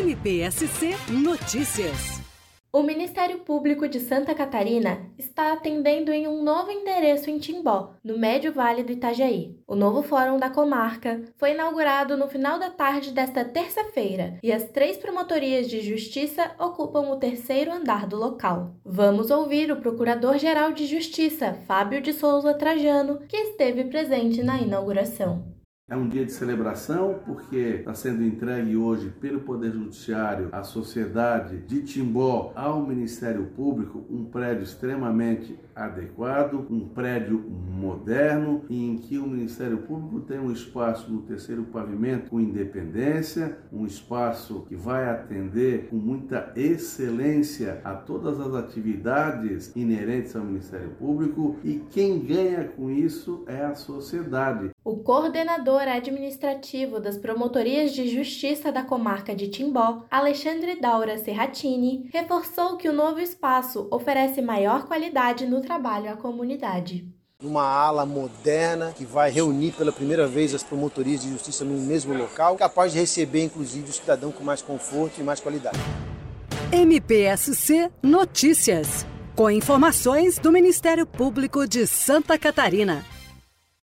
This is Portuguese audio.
MPSC Notícias. O Ministério Público de Santa Catarina está atendendo em um novo endereço em Timbó, no Médio Vale do Itajaí. O novo fórum da comarca foi inaugurado no final da tarde desta terça-feira e as 3 promotorias de justiça ocupam o 3º andar do local. Vamos ouvir o Procurador-Geral de Justiça, Fábio de Souza Trajano, que esteve presente na inauguração. É um dia de celebração porque está sendo entregue hoje pelo Poder Judiciário à sociedade de Timbó ao Ministério Público um prédio extremamente adequado, um prédio moderno em que o Ministério Público tem um espaço no 3º pavimento com independência, um espaço que vai atender com muita excelência a todas as atividades inerentes ao Ministério Público e quem ganha com isso é a sociedade. O coordenador administrativo das promotorias de justiça da comarca de Timbó, Alexandre Daura Serratine, reforçou que o novo espaço oferece maior qualidade no trabalho à comunidade. Uma ala moderna que vai reunir pela primeira vez as promotorias de justiça no mesmo local, capaz de receber inclusive o cidadão com mais conforto e mais qualidade. MPSC Notícias, com informações do Ministério Público de Santa Catarina.